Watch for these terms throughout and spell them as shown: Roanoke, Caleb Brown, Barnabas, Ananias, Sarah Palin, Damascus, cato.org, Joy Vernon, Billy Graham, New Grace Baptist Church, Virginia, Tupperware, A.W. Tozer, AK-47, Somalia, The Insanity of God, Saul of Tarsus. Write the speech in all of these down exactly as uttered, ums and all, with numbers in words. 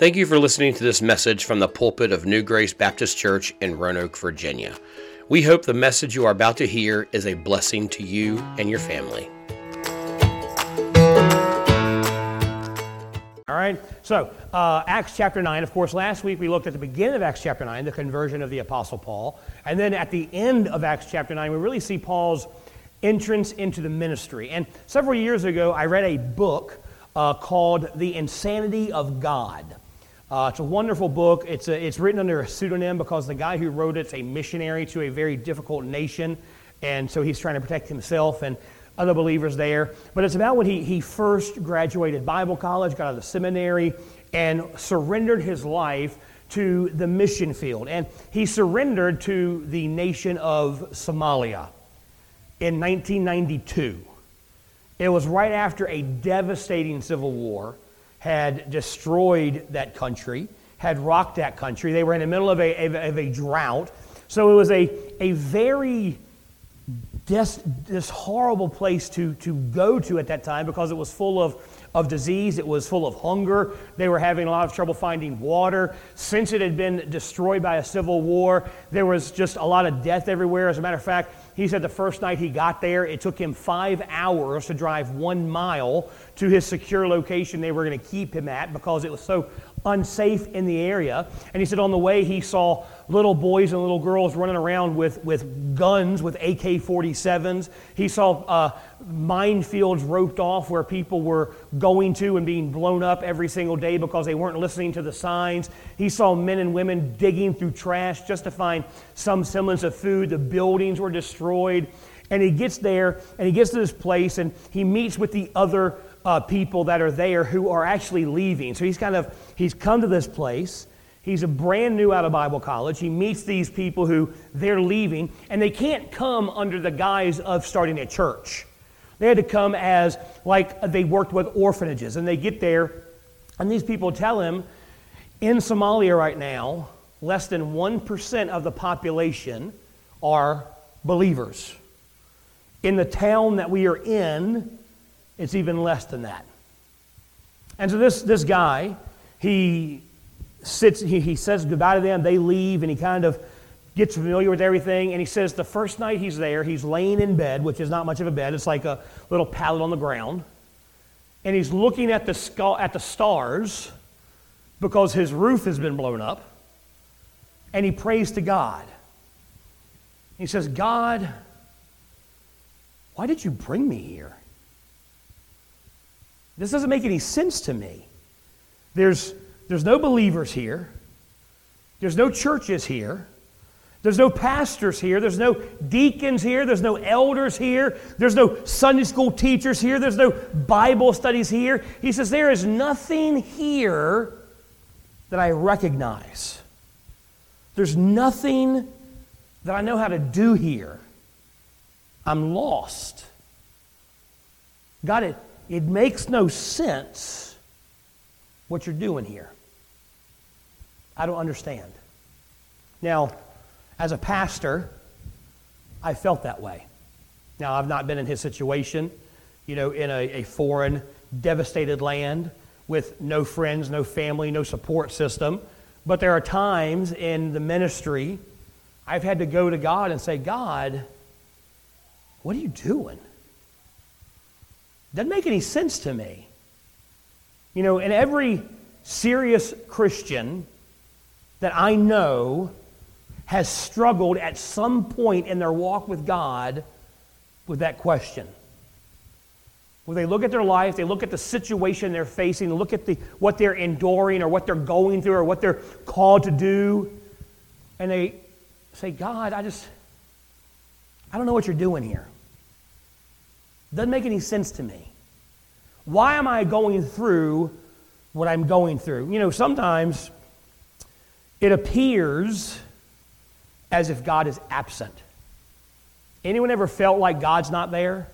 Thank you for listening to this message from the pulpit of New Grace Baptist Church in Roanoke, Virginia. We hope the message you are about to hear is a blessing to you and your family. All right, so uh, Acts chapter nine. Of course, last week we looked at the beginning of Acts chapter nine, the conversion of the Apostle Paul. And then at the end of Acts chapter nine, we really see Paul's entrance into the ministry. And several years ago, I read a book uh, called The Insanity of God. Uh, it's a wonderful book. It's a, it's written under a pseudonym because the guy who wrote it's a missionary to a very difficult nation, and so he's trying to protect himself and other believers there. But it's about when he, he first graduated Bible college, got out of the seminary, and surrendered his life to the mission field. And he surrendered to the nation of Somalia in nineteen ninety-two. It was right after a devastating civil war had destroyed that country, had rocked that country. They were in the middle of a, of, of a drought. So it was a, a very, just this horrible place to, to go to at that time because it was full of, of disease, it was full of hunger. They were having a lot of trouble finding water. Since it had been destroyed by a civil war, there was just a lot of death everywhere. As a matter of fact, he said the first night he got there, it took him five hours to drive one mile to his secure location they were going to keep him at because it was so unsafe in the area. And he said on the way he saw little boys and little girls running around with, with guns, with A K forty-sevens. He saw uh, minefields roped off where people were going to and being blown up every single day because they weren't listening to the signs. He saw men and women digging through trash just to find some semblance of food. The buildings were destroyed. And he gets there and he gets to this place and he meets with the other Uh, people that are there who are actually leaving. So he's kind of, he's come to this place. He's a brand new out of Bible college. He meets these people who they're leaving, and they can't come under the guise of starting a church. They had to come as, like, they worked with orphanages, and they get there, and these people tell him, in Somalia right now, less than one percent of the population are believers. In the town that we are in, it's even less than that. And so this this guy, he sits, he, he says goodbye to them, they leave, and he kind of gets familiar with everything, and he says the first night he's there, he's laying in bed, which is not much of a bed, it's like a little pallet on the ground, and he's looking at the sco- at the stars because his roof has been blown up, and he prays to God. He says, "God, why did you bring me here? This doesn't make any sense to me. There's, there's no believers here. There's no churches here. There's no pastors here. There's no deacons here. There's no elders here. There's no Sunday school teachers here. There's no Bible studies here." He says, "There is nothing here that I recognize. There's nothing that I know how to do here. I'm lost. God, it, It makes no sense what you're doing here. I don't understand." Now, as a pastor, I felt that way. Now, I've not been in his situation, you know, in a, a foreign, devastated land with no friends, no family, no support system. But there are times in the ministry I've had to go to God and say, "God, what are you doing? Doesn't make any sense to me." You know, and every serious Christian that I know has struggled at some point in their walk with God with that question. When they look at their life, they look at the situation they're facing, look at the what they're enduring or what they're going through or what they're called to do, and they say, "God, I just, I don't know what you're doing here. Doesn't make any sense to me. Why am I going through what I'm going through?" You know, sometimes it appears as if God is absent. Anyone ever felt like God's not there?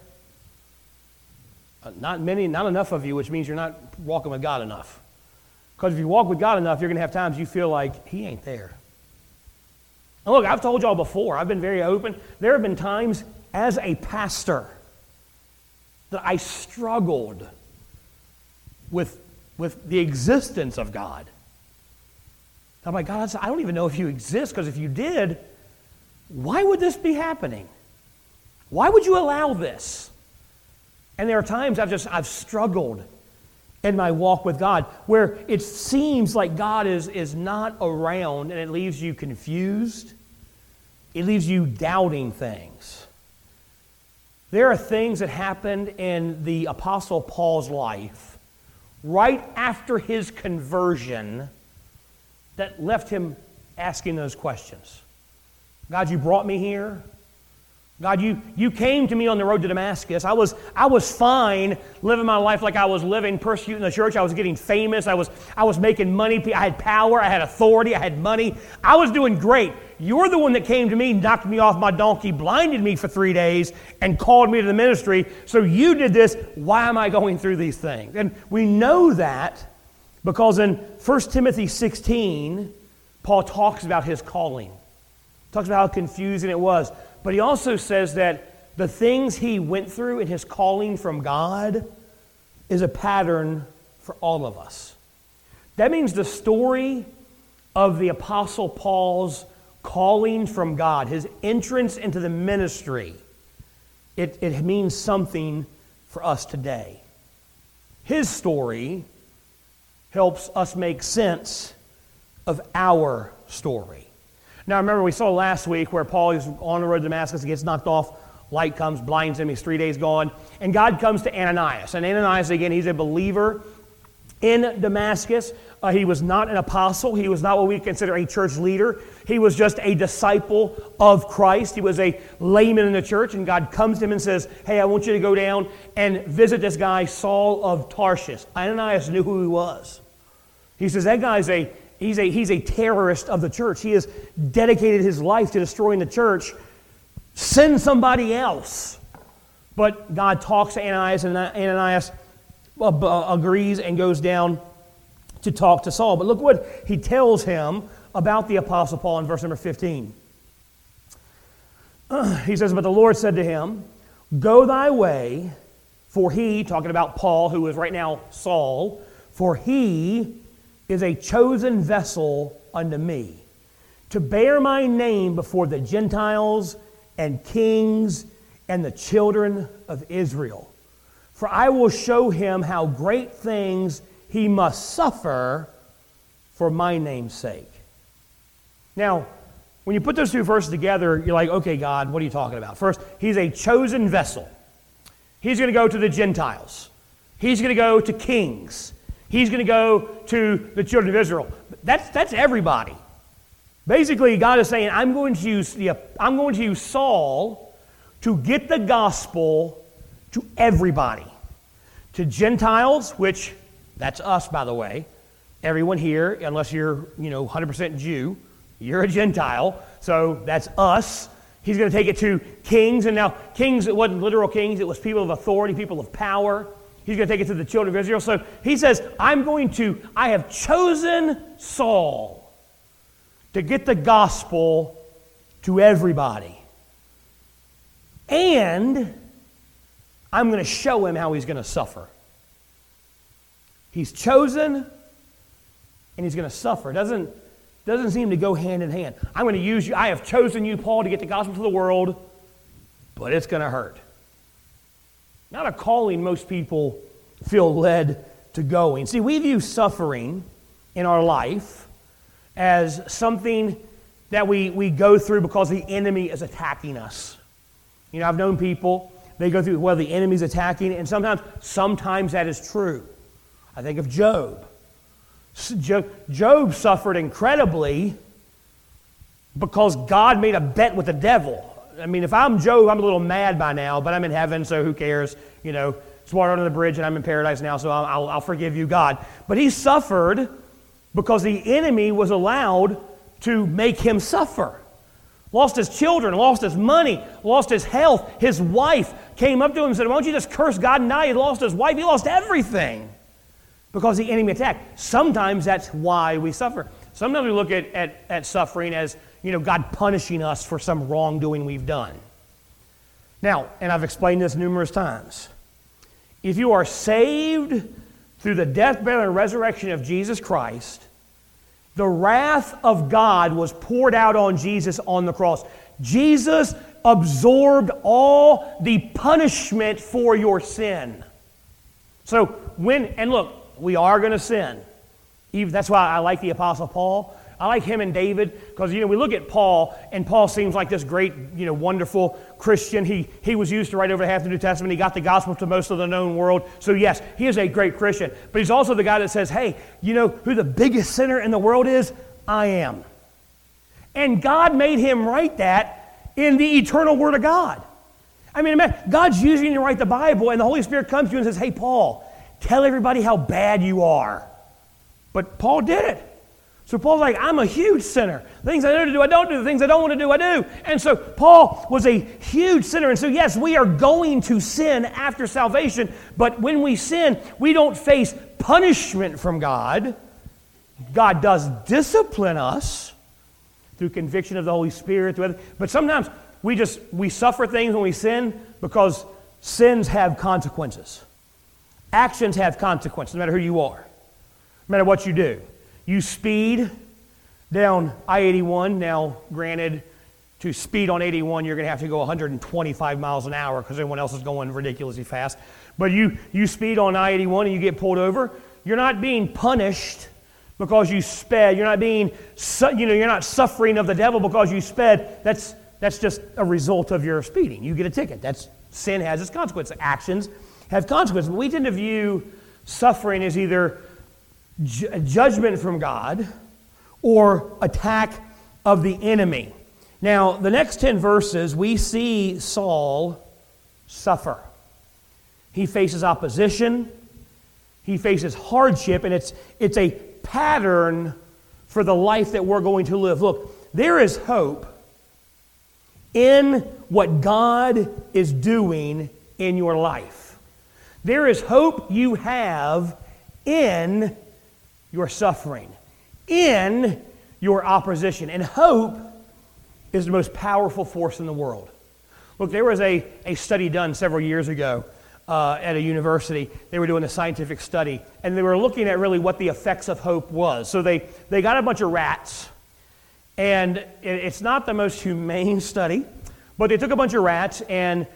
Not many, not enough of you, which means you're not walking with God enough. Because if you walk with God enough, you're going to have times you feel like He ain't there. And look, I've told y'all before, I've been very open. There have been times as a pastor that I struggled with, with the existence of God. I'm like, God, I don't even know if you exist, because if you did, why would this be happening? Why would you allow this? And there are times I've just, I've struggled in my walk with God where it seems like God is, is not around, and it leaves you confused. It leaves you doubting things. There are things that happened in the Apostle Paul's life right after his conversion that left him asking those questions. God, you brought me here. God, you, you came to me on the road to Damascus. I was, I was fine living my life like I was living, persecuting the church. I was getting famous. I was, I was making money. I had power. I had authority. I had money. I was doing great. You're the one that came to me, knocked me off my donkey, blinded me for three days, and called me to the ministry. So you did this. Why am I going through these things? And we know that because in First Timothy sixteen, Paul talks about his calling. Talks about how confusing it was. But he also says that the things he went through in his calling from God is a pattern for all of us. That means the story of the Apostle Paul's calling from God, his entrance into the ministry, it, it means something for us today. His story helps us make sense of our story. Now, remember, we saw last week where Paul is on the road to Damascus, he gets knocked off, light comes, blinds him, he's three days gone, and God comes to Ananias. And Ananias, again, he's a believer in Damascus. Uh, he was not an apostle. He was not what we consider a church leader. He was just a disciple of Christ. He was a layman in the church, and God comes to him and says, hey, I want you to go down and visit this guy, Saul of Tarsus. Ananias knew who he was. He says, that guy's a, he's a, he's a terrorist of the church. He has dedicated his life to destroying the church. Send somebody else. But God talks to Ananias, and Ananias agrees and goes down to talk to Saul. But look what he tells him about the Apostle Paul in verse number fifteen. He says, but the Lord said to him, go thy way, for he, talking about Paul, who is right now Saul, for he is a chosen vessel unto me, to bear my name before the Gentiles and kings and the children of Israel. For I will show him how great things he must suffer for my name's sake. Now, when you put those two verses together, you're like, okay, God, what are you talking about? First, he's a chosen vessel. He's going to go to the Gentiles. He's going to go to kings. He's going to go to the children of Israel. That's, that's everybody. Basically, God is saying, I'm going to use the, I'm going to use Saul to get the gospel to everybody. To Gentiles, which that's us, by the way. Everyone here, unless you're, you know, one hundred percent Jew, you're a Gentile. So that's us. He's going to take it to kings. And now kings, it wasn't literal kings. It was people of authority, people of power. He's going to take it to the children of Israel. So he says, I'm going to, I have chosen Saul to get the gospel to everybody. And I'm going to show him how he's going to suffer. He's chosen and he's going to suffer. It doesn't, doesn't seem to go hand in hand. I'm going to use you. I have chosen you, Paul, to get the gospel to the world, but it's going to hurt. Not a calling most people feel led to going. See, we view suffering in our life as something that we, we go through because the enemy is attacking us. You know, I've known people, they go through, well, the enemy's attacking, and sometimes, sometimes that is true. I think of Job. Job suffered incredibly because God made a bet with the devil. I mean, if I'm Job, I'm a little mad by now, but I'm in heaven, so who cares? You know, it's water under the bridge, and I'm in paradise now, so I'll, I'll, I'll forgive you, God. But he suffered because the enemy was allowed to make him suffer. Lost his children, lost his money, lost his health. His wife came up to him and said, why don't you just curse God and die? He lost his wife. He lost everything because the enemy attacked. Sometimes that's why we suffer. Sometimes we look at, at, at suffering as, you know, God punishing us for some wrongdoing we've done. Now, and I've explained this numerous times, if you are saved through the death, burial, and resurrection of Jesus Christ, The wrath of God was poured out on Jesus on the cross. Jesus absorbed all the punishment for your sin. So when, and look, we are going to sin. Even, that's why I like the Apostle Paul. I like him and David because, you know, we look at Paul, and Paul seems like this great, you know, wonderful Christian. He he was used to write over half the New Testament. He got the gospel to most of the known world. So, yes, he is a great Christian. But he's also the guy that says, hey, you know who the biggest sinner in the world is? I am. And God made him write that in the eternal Word of God. I mean, God's using you to write the Bible, and the Holy Spirit comes to you and says, hey, Paul, tell everybody how bad you are. But Paul did it. So Paul's like, I'm a huge sinner. The things I know to do, I don't do. The things I don't want to do, I do. And so Paul was a huge sinner. And so, yes, we are going to sin after salvation. But when we sin, we don't face punishment from God. God does discipline us through conviction of the Holy Spirit. But sometimes we just, we suffer things when we sin because sins have consequences. Actions have consequences, no matter who you are, no matter what you do. You speed down I eighty-one. Now, granted, to speed on eighty-one, you're going to have to go one hundred twenty-five miles an hour because everyone else is going ridiculously fast. But you, you speed on I eighty-one and you get pulled over. You're not being punished because you sped. You're not being, you know, you're not suffering of the devil because you sped. That's that's just a result of your speeding. You get a ticket. That's sin has its consequences. Actions have consequences. But we tend to view suffering as either judgment from God or attack of the enemy. Now, the next ten verses, we see Saul suffer. He faces opposition. He faces hardship, and it's it's a pattern for the life that we're going to live. Look, there is hope in what God is doing in your life. There is hope you have in your suffering, in your opposition. And hope is the most powerful force in the world. Look, there was a, a study done several years ago uh, at a university. They were doing a scientific study, and they were looking at really what the effects of hope was. So they, they got a bunch of rats, and it, it's not the most humane study, but they took a bunch of rats, and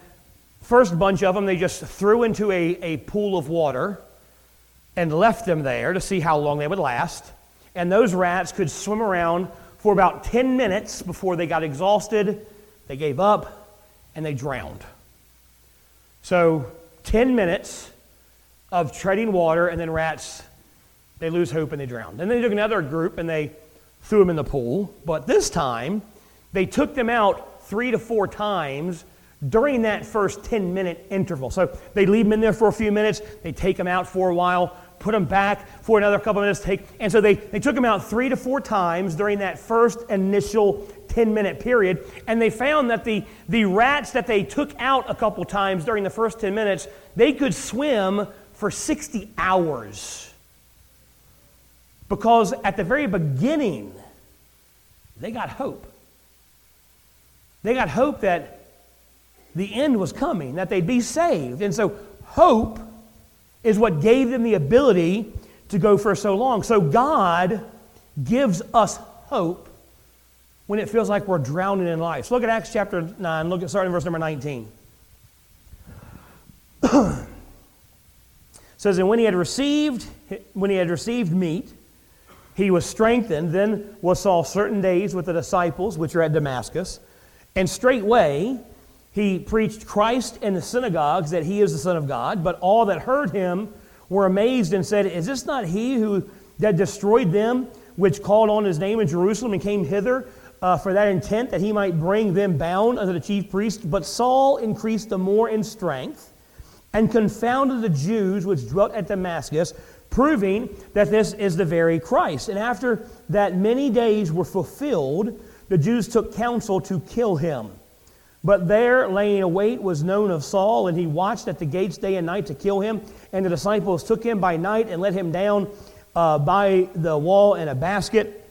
first bunch of them they just threw into a, a pool of water and left them there to see how long they would last. And those rats could swim around for about ten minutes before they got exhausted, they gave up, and they drowned. So ten minutes of treading water, and then rats, they lose hope and they drown. Then they took another group and they threw them in the pool. But this time, they took them out three to four times during that first ten-minute interval. So they leave them in there for a few minutes, they take them out for a while, put them back for another couple of minutes, take, and so they, they took them out three to four times during that first initial ten-minute period, and they found that the, the rats that they took out a couple times during the first ten minutes, they could swim for sixty hours. Because at the very beginning, they got hope. They got hope that the end was coming, that they'd be saved. And so hope is what gave them the ability to go for so long. So God gives us hope when it feels like we're drowning in life. So look at Acts chapter nine, look at starting verse number nineteen. It says, and when he had received when he had received meat, he was strengthened, then was Saul certain days with the disciples which are at Damascus, and straightway he preached Christ in the synagogues, that he is the Son of God. But all that heard him were amazed and said, is this not he who that destroyed them, which called on his name in Jerusalem and came hither uh, for that intent, that he might bring them bound unto the chief priests? But Saul increased the more in strength and confounded the Jews which dwelt at Damascus, proving that this is the very Christ. And after that many days were fulfilled, the Jews took counsel to kill him. But there, laying await, was known of Saul, and he watched at the gates day and night to kill him. And the disciples took him by night and let him down uh, by the wall in a basket.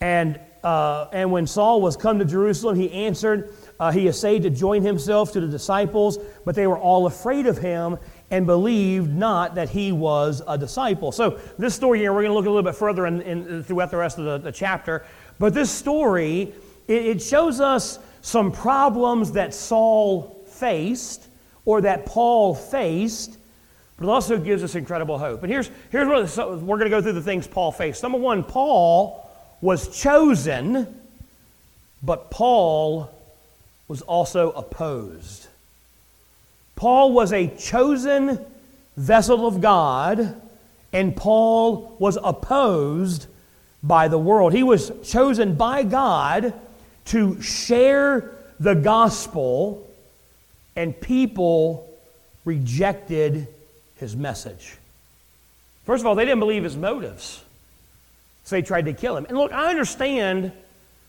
And uh, and when Saul was come to Jerusalem, he answered, uh, he essayed to join himself to the disciples, but they were all afraid of him and believed not that he was a disciple. So this story here, we're going to look a little bit further in, in, throughout the rest of the, the chapter. But this story, it, it shows us some problems that Saul faced or that Paul faced, but it also gives us incredible hope. And here's, here's what so we're going to go through the things Paul faced. Number one, Paul was chosen, but Paul was also opposed. Paul was a chosen vessel of God, and Paul was opposed by the world. He was chosen by God to share the gospel, and people rejected his message. First of all, they didn't believe his motives, so they tried to kill him. And look, I understand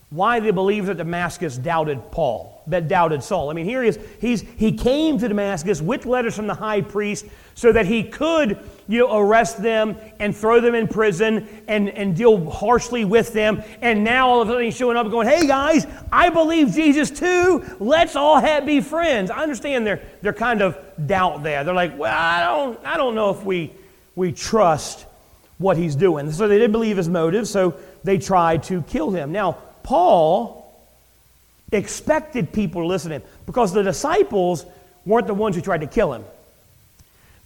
why the believers at Damascus doubted Paul, that doubted Saul. I mean, here he is. He's, he came to Damascus with letters from the high priest so that he could, you know, arrest them and throw them in prison and, and deal harshly with them. And now all of a sudden he's showing up going, hey guys, I believe Jesus too. Let's all have, be friends. I understand their, their kind of doubt there. They're like, well, I don't, I don't know if we, we trust what he's doing. So they didn't believe his motives, so they tried to kill him. Now, Paul expected people to listen to him because the disciples weren't the ones who tried to kill him.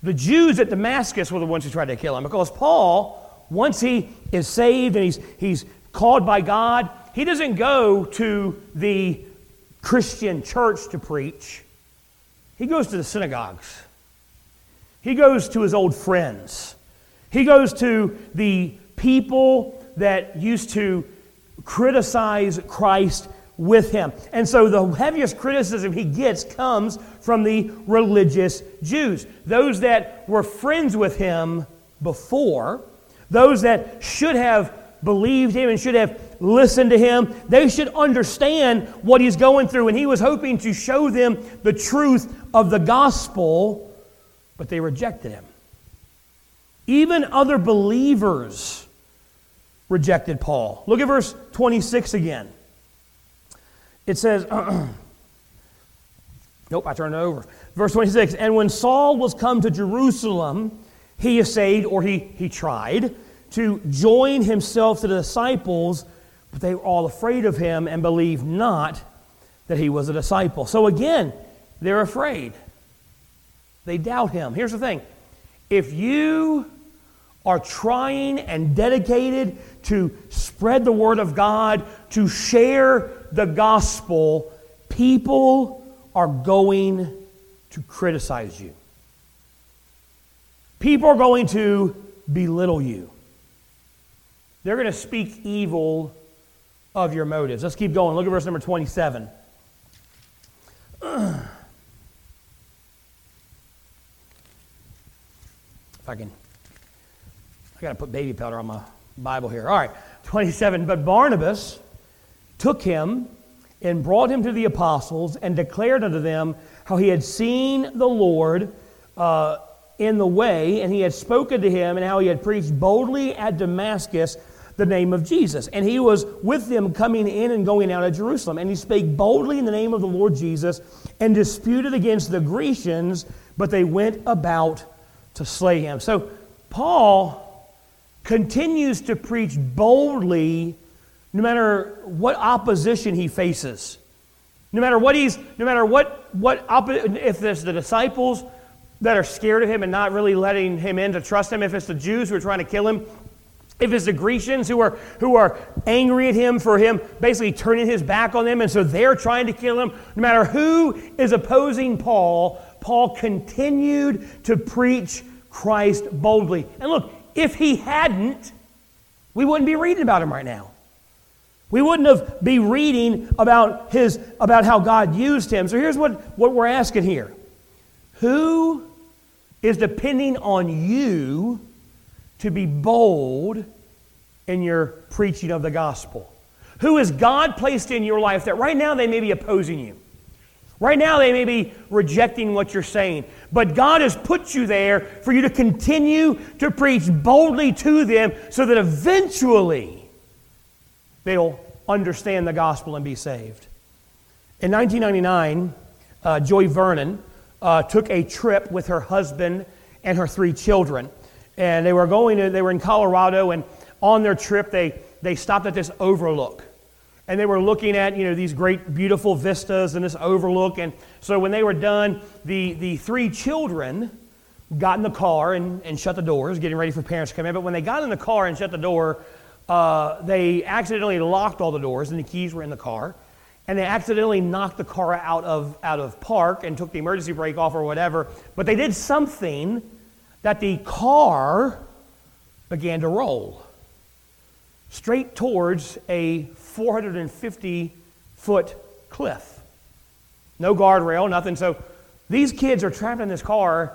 The Jews at Damascus were the ones who tried to kill him, because Paul, once he is saved and he's, he's called by God, he doesn't go to the Christian church to preach. He goes to the synagogues. He goes to his old friends. He goes to the people that used to criticize Christ with him. And so the heaviest criticism he gets comes from the religious Jews, those that were friends with him before, those that should have believed him and should have listened to him. They should understand what he's going through, and he was hoping to show them the truth of the gospel, but they rejected him. Even other believers rejected Paul. Look at verse twenty-six again. It says, nope, I turned it over. Verse twenty-six, and when Saul was come to Jerusalem, he essayed, or he, he tried, to join himself to the disciples, but they were all afraid of him and believed not that he was a disciple. So again, they're afraid. They doubt him. Here's the thing. If you are trying and dedicated to spread the word of God, to share the gospel, people are going to criticize you. People are going to belittle you. They're going to speak evil of your motives. Let's keep going. Look at verse number twenty-seven. If I can... I gotta put baby powder on my Bible here. All right, twenty-seven. But Barnabas took him and brought him to the apostles and declared unto them how he had seen the Lord uh, in the way, and he had spoken to him, and how he had preached boldly at Damascus the name of Jesus. And he was with them coming in and going out of Jerusalem. And he spake boldly in the name of the Lord Jesus and disputed against the Grecians, but they went about to slay him. So Paul continues to preach boldly no matter what opposition he faces. No matter what he's, no matter what, what oppo- if there's the disciples that are scared of him and not really letting him in to trust him, if it's the Jews who are trying to kill him, if it's the Grecians who are who are angry at him for him basically turning his back on them, and so they're trying to kill him, no matter who is opposing Paul, Paul continued to preach Christ boldly. And look, if he hadn't, we wouldn't be reading about him right now. We wouldn't have be reading about his about how God used him. So here's what, what we're asking here. Who is depending on you to be bold in your preaching of the gospel? Who is God placed in your life that right now they may be opposing you? Right now they may be rejecting what you're saying, but God has put you there for you to continue to preach boldly to them so that eventually they'll understand the gospel and be saved. In nineteen ninety-nine, uh, Joy Vernon uh, took a trip with her husband and her three children. And they were going to, they were in Colorado, and on their trip they, they stopped at this overlook. And they were looking at, you know, these great beautiful vistas and this overlook. And so when they were done, the, the three children got in the car and, and shut the doors, getting ready for parents to come in. But when they got in the car and shut the door, uh, they accidentally locked all the doors, and the keys were in the car. And they accidentally knocked the car out of out of park and took the emergency brake off or whatever. But they did something that the car began to roll straight towards a four hundred fifty foot cliff. No guardrail, nothing. So these kids are trapped in this car,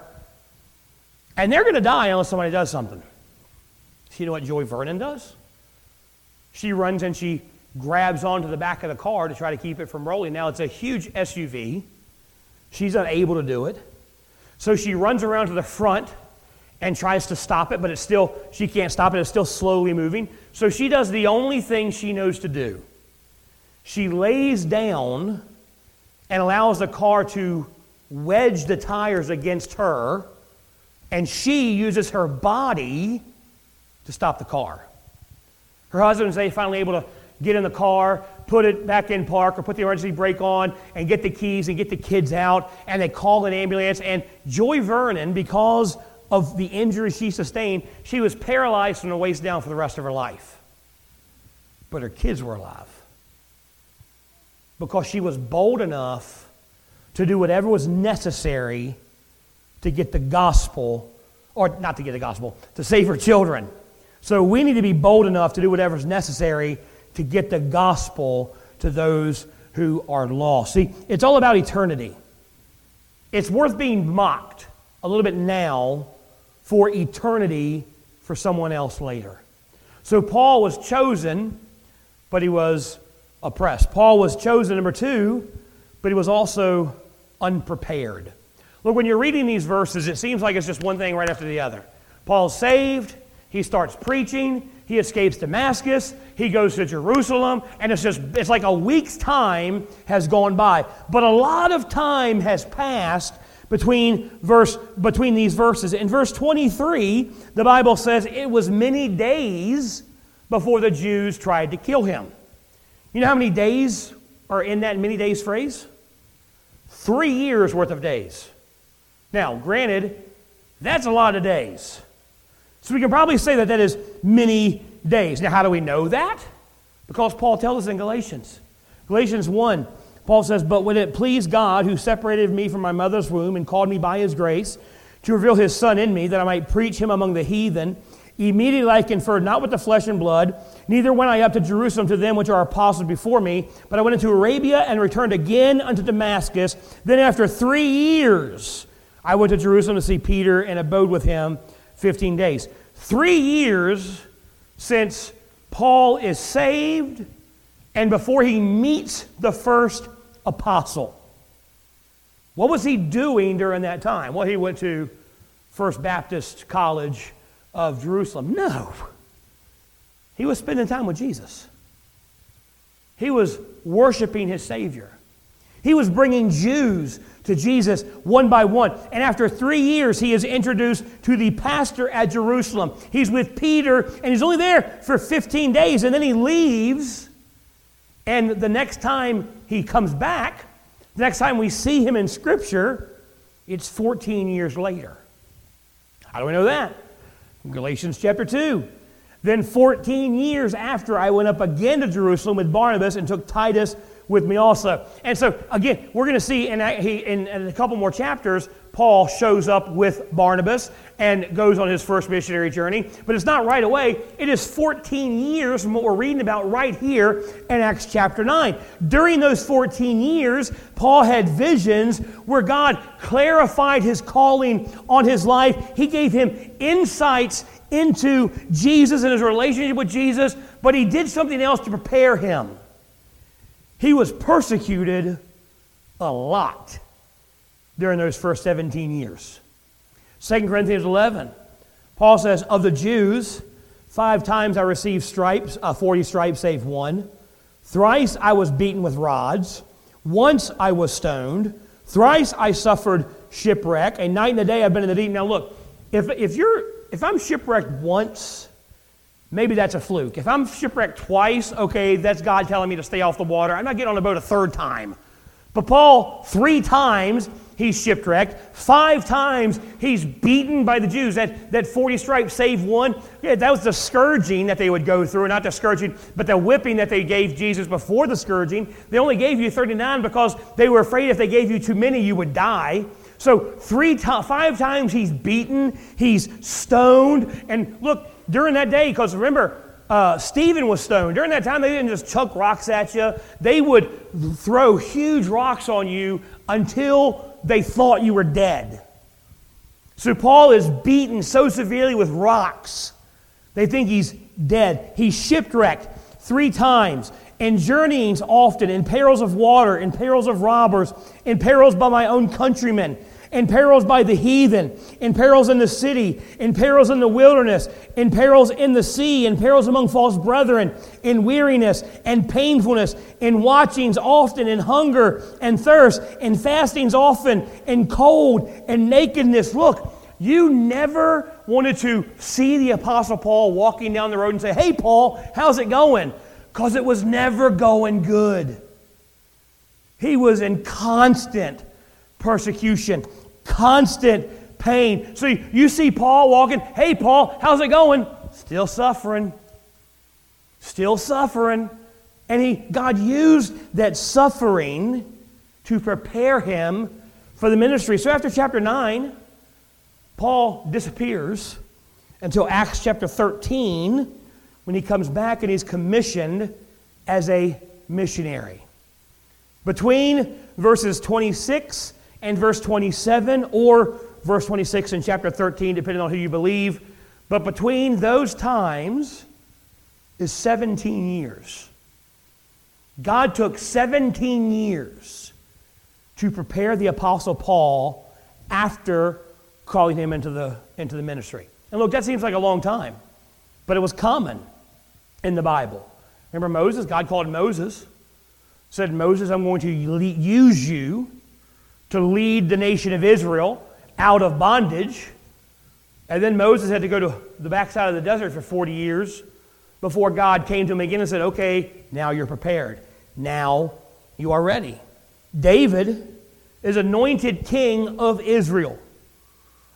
and they're going to die unless somebody does something. So you know what Joy Vernon does? She runs and she grabs onto the back of the car to try to keep it from rolling. Now, it's a huge S U V. She's unable to do it. So she runs around to the front and tries to stop it, but it's still, she can't stop it. It's still slowly moving. So she does the only thing she knows to do. She lays down and allows the car to wedge the tires against her, and she uses her body to stop the car. Her husband's finally able to get in the car, put it back in park, or put the emergency brake on, and get the keys and get the kids out, and they call an ambulance. And Joy Vernon, because of the injury she sustained, she was paralyzed from the waist down for the rest of her life. But her kids were alive because she was bold enough to do whatever was necessary to get the gospel, or not to get the gospel, to save her children. So we need to be bold enough to do whatever is necessary to get the gospel to those who are lost. See, it's all about eternity. It's worth being mocked a little bit now for eternity for someone else later. So Paul was chosen, but he was oppressed. Paul was chosen, number two, but he was also unprepared. Look, when you're reading these verses, it seems like it's just one thing right after the other. Paul's saved. He starts preaching. He escapes Damascus. He goes to Jerusalem. And it's just, it's like a week's time has gone by. But a lot of time has passed between verse between these verses. In verse twenty-three, the Bible says it was many days before the Jews tried to kill him. You know how many days are in that many days phrase? Three years worth of days. Now, granted, that's a lot of days. So we can probably say that that is many days. Now, how do we know that? Because Paul tells us in Galatians. Galatians one, Paul says, "But when it pleased God, who separated me from my mother's womb and called me by his grace, to reveal his Son in me, that I might preach him among the heathen, immediately I conferred not with the flesh and blood, neither went I up to Jerusalem to them which are apostles before me, but I went into Arabia and returned again unto Damascus. Then after three years I went to Jerusalem to see Peter and abode with him fifteen days." Three years since Paul is saved and before he meets the first apostle. What was he doing during that time? Well, he went to First Baptist College of Jerusalem. No. He was spending time with Jesus. He was worshiping his Savior. He was bringing Jews to Jesus one by one. And after three years, he is introduced to the pastor at Jerusalem. He's with Peter, and he's only there for fifteen days, and then he leaves. And the next time he comes back, the next time we see him in Scripture, it's fourteen years later. How do we know that? Galatians chapter two. "Then fourteen years after, I went up again to Jerusalem with Barnabas and took Titus with me also." And so, again, we're going to see in a couple more chapters, Paul shows up with Barnabas and goes on his first missionary journey. But it's not right away. It is fourteen years from what we're reading about right here in Acts chapter nine. During those fourteen years, Paul had visions where God clarified his calling on his life. He gave him insights into Jesus and his relationship with Jesus, but he did something else to prepare him. He was persecuted a lot during those first seventeen years. Second Corinthians eleven, Paul says, "Of the Jews, five times I received stripes, uh, forty stripes save one. Thrice I was beaten with rods. Once I was stoned. Thrice I suffered shipwreck. A night and a day I've been in the deep. Now look, if if you're if I'm shipwrecked once, maybe that's a fluke. If I'm shipwrecked twice, okay, that's God telling me to stay off the water. I'm not getting on a boat a third time. But Paul, three times he's shipwrecked. Five times he's beaten by the Jews. That, that forty stripes save one, yeah, that was the scourging that they would go through. Not the scourging, but the whipping that they gave Jesus before the scourging. They only gave you thirty-nine because they were afraid if they gave you too many, you would die. So three, to- five times he's beaten, he's stoned. And look, during that day, because remember, Uh, Stephen was stoned. During that time, they didn't just chuck rocks at you. They would throw huge rocks on you until they thought you were dead. So Paul is beaten so severely with rocks, they think he's dead. He's shipwrecked three times, and journeyings often, in perils of water, in perils of robbers, in perils by my own countrymen, in perils by the heathen, in perils in the city, in perils in the wilderness, in perils in the sea, in perils among false brethren, in weariness and painfulness, in watchings often, in hunger and thirst, in fastings often, in cold and nakedness. Look, you never wanted to see the Apostle Paul walking down the road and say, "Hey, Paul, how's it going?" Because it was never going good. He was in constant persecution, constant pain. So you, you see Paul walking, "Hey, Paul, how's it going?" Still suffering. Still suffering. And he, God used that suffering to prepare him for the ministry. So after chapter nine, Paul disappears until Acts chapter thirteen, when he comes back and he's commissioned as a missionary. Between verses twenty-six and verse twenty-seven, or verse twenty-six in chapter thirteen, depending on who you believe. But between those times is seventeen years. God took seventeen years to prepare the Apostle Paul after calling him into the, into the ministry. And look, that seems like a long time, but it was common in the Bible. Remember Moses? God called Moses, said, "Moses, I'm going to use you to lead the nation of Israel out of bondage." And then Moses had to go to the backside of the desert for forty years before God came to him again and said, "Okay, now you're prepared. Now you are ready." David is anointed king of Israel.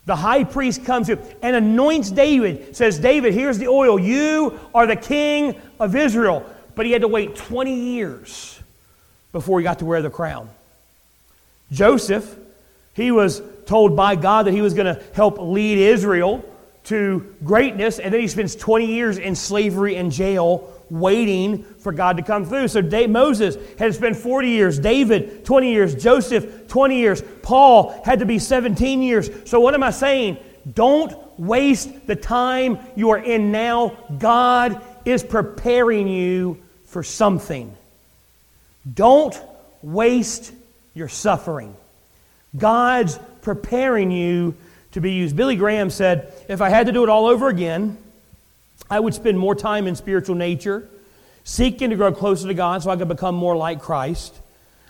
The high priest comes to him and anoints David, says, "David, here's the oil. You are the king of Israel." But he had to wait twenty years before he got to wear the crown. Joseph, he was told by God that he was going to help lead Israel to greatness, and then he spends twenty years in slavery and jail waiting for God to come through. So Moses had to spend forty years, David twenty years, Joseph twenty years, Paul had to be seventeen years. So what am I saying? Don't waste the time you are in now. God is preparing you for something. Don't waste your suffering. God's preparing you to be used. Billy Graham said, "If I had to do it all over again, I would spend more time in spiritual nature, seeking to grow closer to God so I could become more like Christ.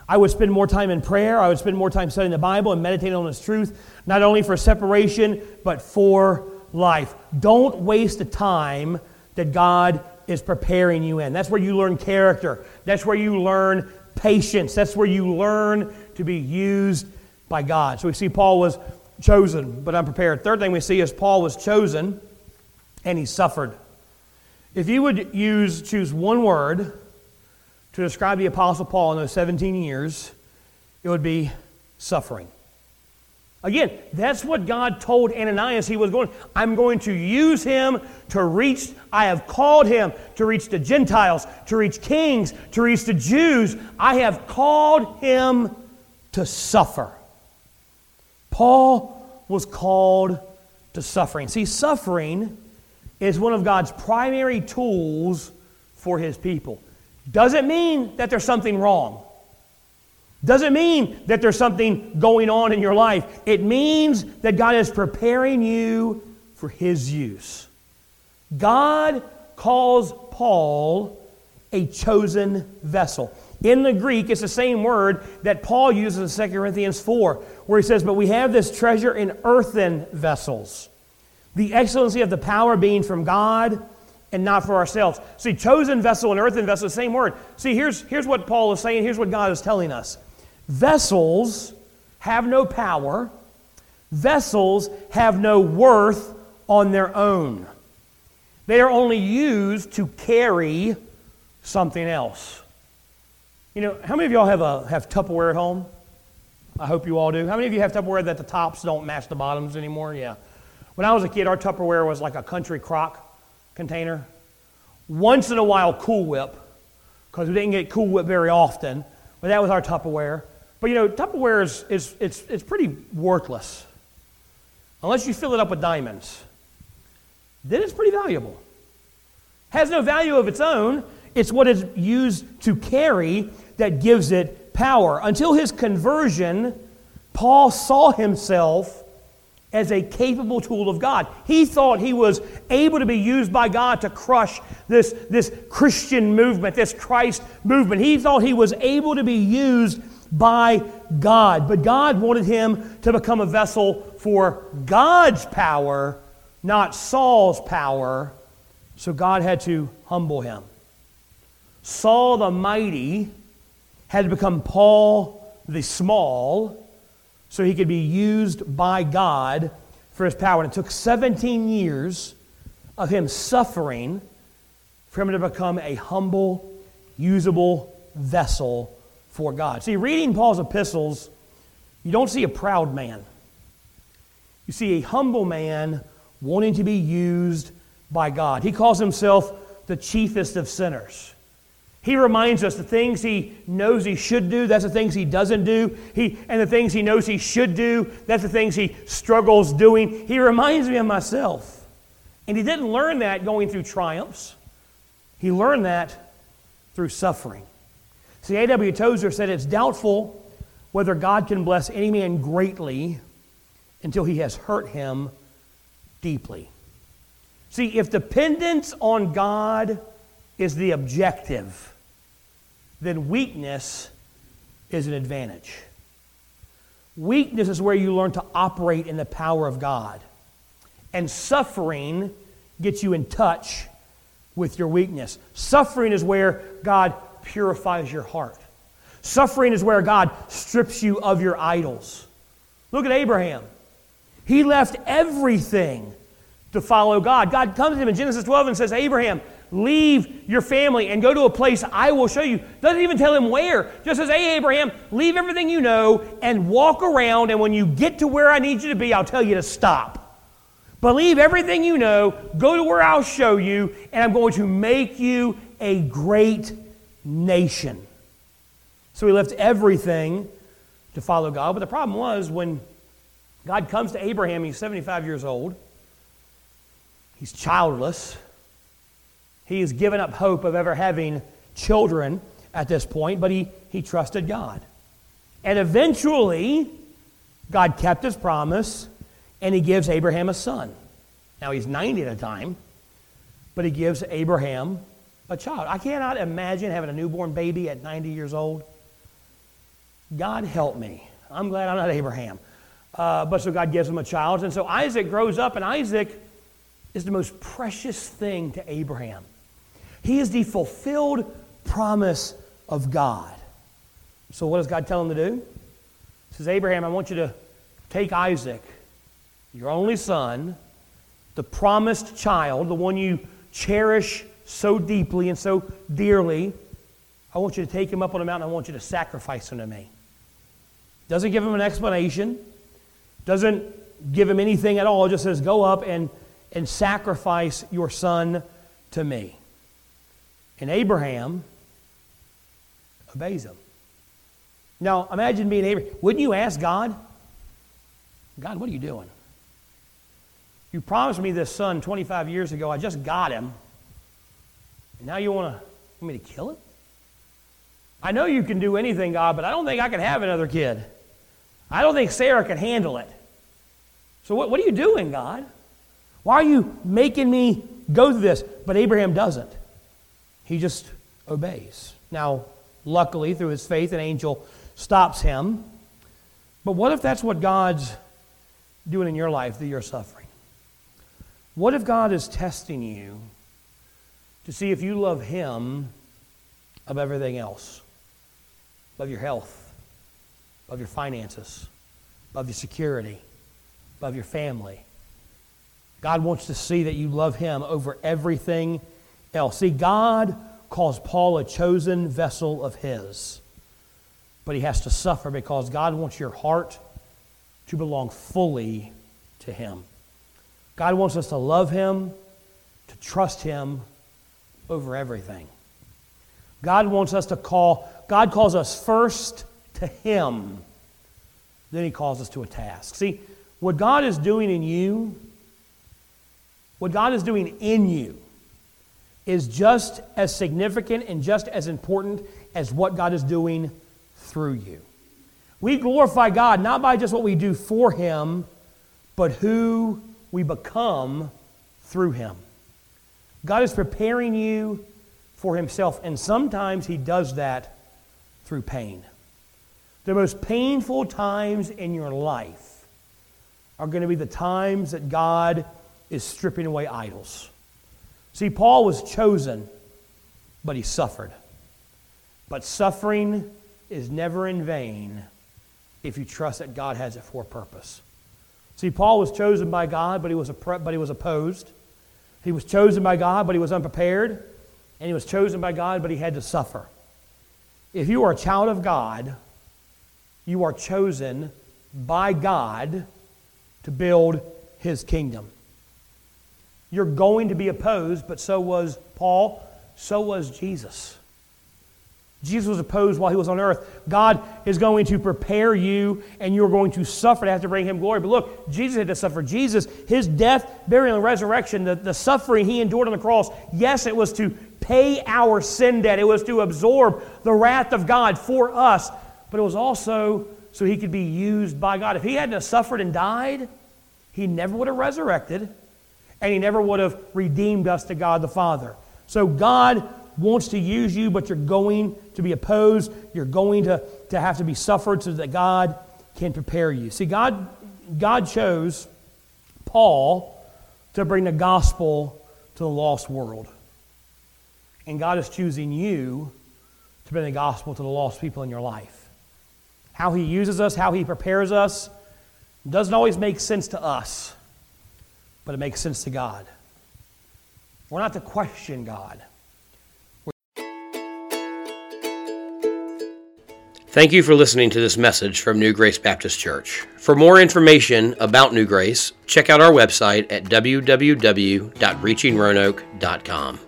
I would spend more time in prayer. I would spend more time studying the Bible and meditating on His truth, not only for separation, but for life." Don't waste the time that God is preparing you in. That's where you learn character. That's where you learn patience. That's where you learn to be used by God. So we see Paul was chosen, but unprepared. Third thing we see is Paul was chosen and he suffered. If you would use choose one word to describe the Apostle Paul in those seventeen years, it would be suffering. Again, that's what God told Ananias he was going. "I'm going to use him to reach, I have called him to reach the Gentiles, to reach kings, to reach the Jews. I have called him to suffer." Paul was called to suffering. See, suffering is one of God's primary tools for His people. Doesn't mean that there's something wrong. Doesn't mean that there's something going on in your life. It means that God is preparing you for His use. God calls Paul a chosen vessel. In the Greek, it's the same word that Paul uses in Second Corinthians four, where he says, but we have this treasure in earthen vessels, the excellency of the power being from God and not for ourselves. See, chosen vessel and earthen vessel, same word. See, here's, here's what Paul is saying. Here's what God is telling us. Vessels have no power. Vessels have no worth on their own. They are only used to carry something else. You know, how many of y'all have a have Tupperware at home? I hope you all do. How many of you have Tupperware that the tops don't match the bottoms anymore? Yeah. When I was a kid, our Tupperware was like a country crock container. Once in a while, Cool Whip, because we didn't get Cool Whip very often, but that was our Tupperware. But you know, Tupperware is, is it's it's pretty worthless. Unless you fill it up with diamonds. Then it's pretty valuable. Has no value of its own. It's what is used to carry that gives it power. Until his conversion, Paul saw himself as a capable tool of God. He thought he was able to be used by God to crush this, this Christian movement, this Christ movement. He thought he was able to be used by God. But God wanted him to become a vessel for God's power, not Saul's power. So God had to humble him. Saul the mighty had to become Paul the small so he could be used by God for his power. And it took seventeen years of him suffering for him to become a humble, usable vessel for God. See, reading Paul's epistles, you don't see a proud man. You see a humble man wanting to be used by God. He calls himself the chiefest of sinners. He reminds us the things he knows he should do, that's the things he doesn't do. He and the things he knows he should do, that's the things he struggles doing. He reminds me of myself. And he didn't learn that going through triumphs. He learned that through suffering. See, A W Tozer said it's doubtful whether God can bless any man greatly until he has hurt him deeply. See, if dependence on God is the objective, then weakness is an advantage. Weakness is where you learn to operate in the power of God. And suffering gets you in touch with your weakness. Suffering is where God purifies your heart. Suffering is where God strips you of your idols. Look at Abraham. He left everything to follow God. God comes to him in Genesis twelve and says, Abraham, leave your family and go to a place I will show you. Doesn't even tell him where. Just says, hey, Abraham, leave everything you know and walk around, and when you get to where I need you to be, I'll tell you to stop. But leave everything you know, go to where I'll show you, and I'm going to make you a great nation. So he left everything to follow God. But the problem was when God comes to Abraham, he's seventy-five years old. He's childless. He has given up hope of ever having children at this point, but he, he trusted God. And eventually, God kept his promise, and he gives Abraham a son. Now, he's ninety at the time, but he gives Abraham a child. I cannot imagine having a newborn baby at ninety years old. God help me. I'm glad I'm not Abraham. Uh, but so God gives him a child. And so Isaac grows up, and Isaac is the most precious thing to Abraham. He is the fulfilled promise of God. So what does God tell him to do? He says, Abraham, I want you to take Isaac, your only son, the promised child, the one you cherish so deeply and so dearly. I want you to take him up on the mountain. I want you to sacrifice him to me. Doesn't give him an explanation. Doesn't give him anything at all. It just says, go up and, and sacrifice your son to me. And Abraham obeys him. Now, imagine being Abraham. Wouldn't you ask God, God, what are you doing? You promised me this son twenty-five years ago. I just got him. And now you want to want me to kill him? I know you can do anything, God, but I don't think I can have another kid. I don't think Sarah can handle it. So what, what are you doing, God? Why are you making me go through this? But Abraham doesn't. He just obeys. Now, Luckily, through his faith, an angel stops him. But what if that's what God's doing in your life that you're suffering? What if God is testing you to see if you love him above everything else? Above your health, above your finances, above your security, above your family. God wants to see that you love him over everything else. See, God calls Paul a chosen vessel of his. But he has to suffer because God wants your heart to belong fully to him. God wants us to love him, to trust him over everything. God wants us to call, God calls us first to him. Then he calls us to a task. See, what God is doing in you, what God is doing in you is just as significant and just as important as what God is doing through you. We glorify God not by just what we do for him, but who we become through him. God is preparing you for himself, and sometimes he does that through pain. The most painful times in your life are going to be the times that God is stripping away idols. See, Paul was chosen, but he suffered. But suffering is never in vain if you trust that God has it for a purpose. See, Paul was chosen by God, but he was but he was opposed. He was chosen by God, but he was unprepared. And he was chosen by God, but he had to suffer. If you are a child of God, you are chosen by God to build his kingdom. You're going to be opposed, but so was Paul, so was Jesus. Jesus was opposed while he was on earth. God is going to prepare you, and you're going to suffer to have to bring him glory. But look, Jesus had to suffer. Jesus, his death, burial, and resurrection, the, the suffering he endured on the cross, yes, it was to pay our sin debt. It was to absorb the wrath of God for us, but it was also so he could be used by God. If he hadn't have suffered and died, he never would have resurrected, and he never would have redeemed us to God the Father. So God wants to use you, but you're going to be opposed. You're going to, to have to be suffered so that God can prepare you. See, God, God chose Paul to bring the gospel to the lost world. And God is choosing you to bring the gospel to the lost people in your life. How he uses us, how he prepares us, doesn't always make sense to us, but it makes sense to God. We're not to question God. Thank you for listening to this message from New Grace Baptist Church. For more information about New Grace, check out our website at w w w dot reaching roanoke dot com.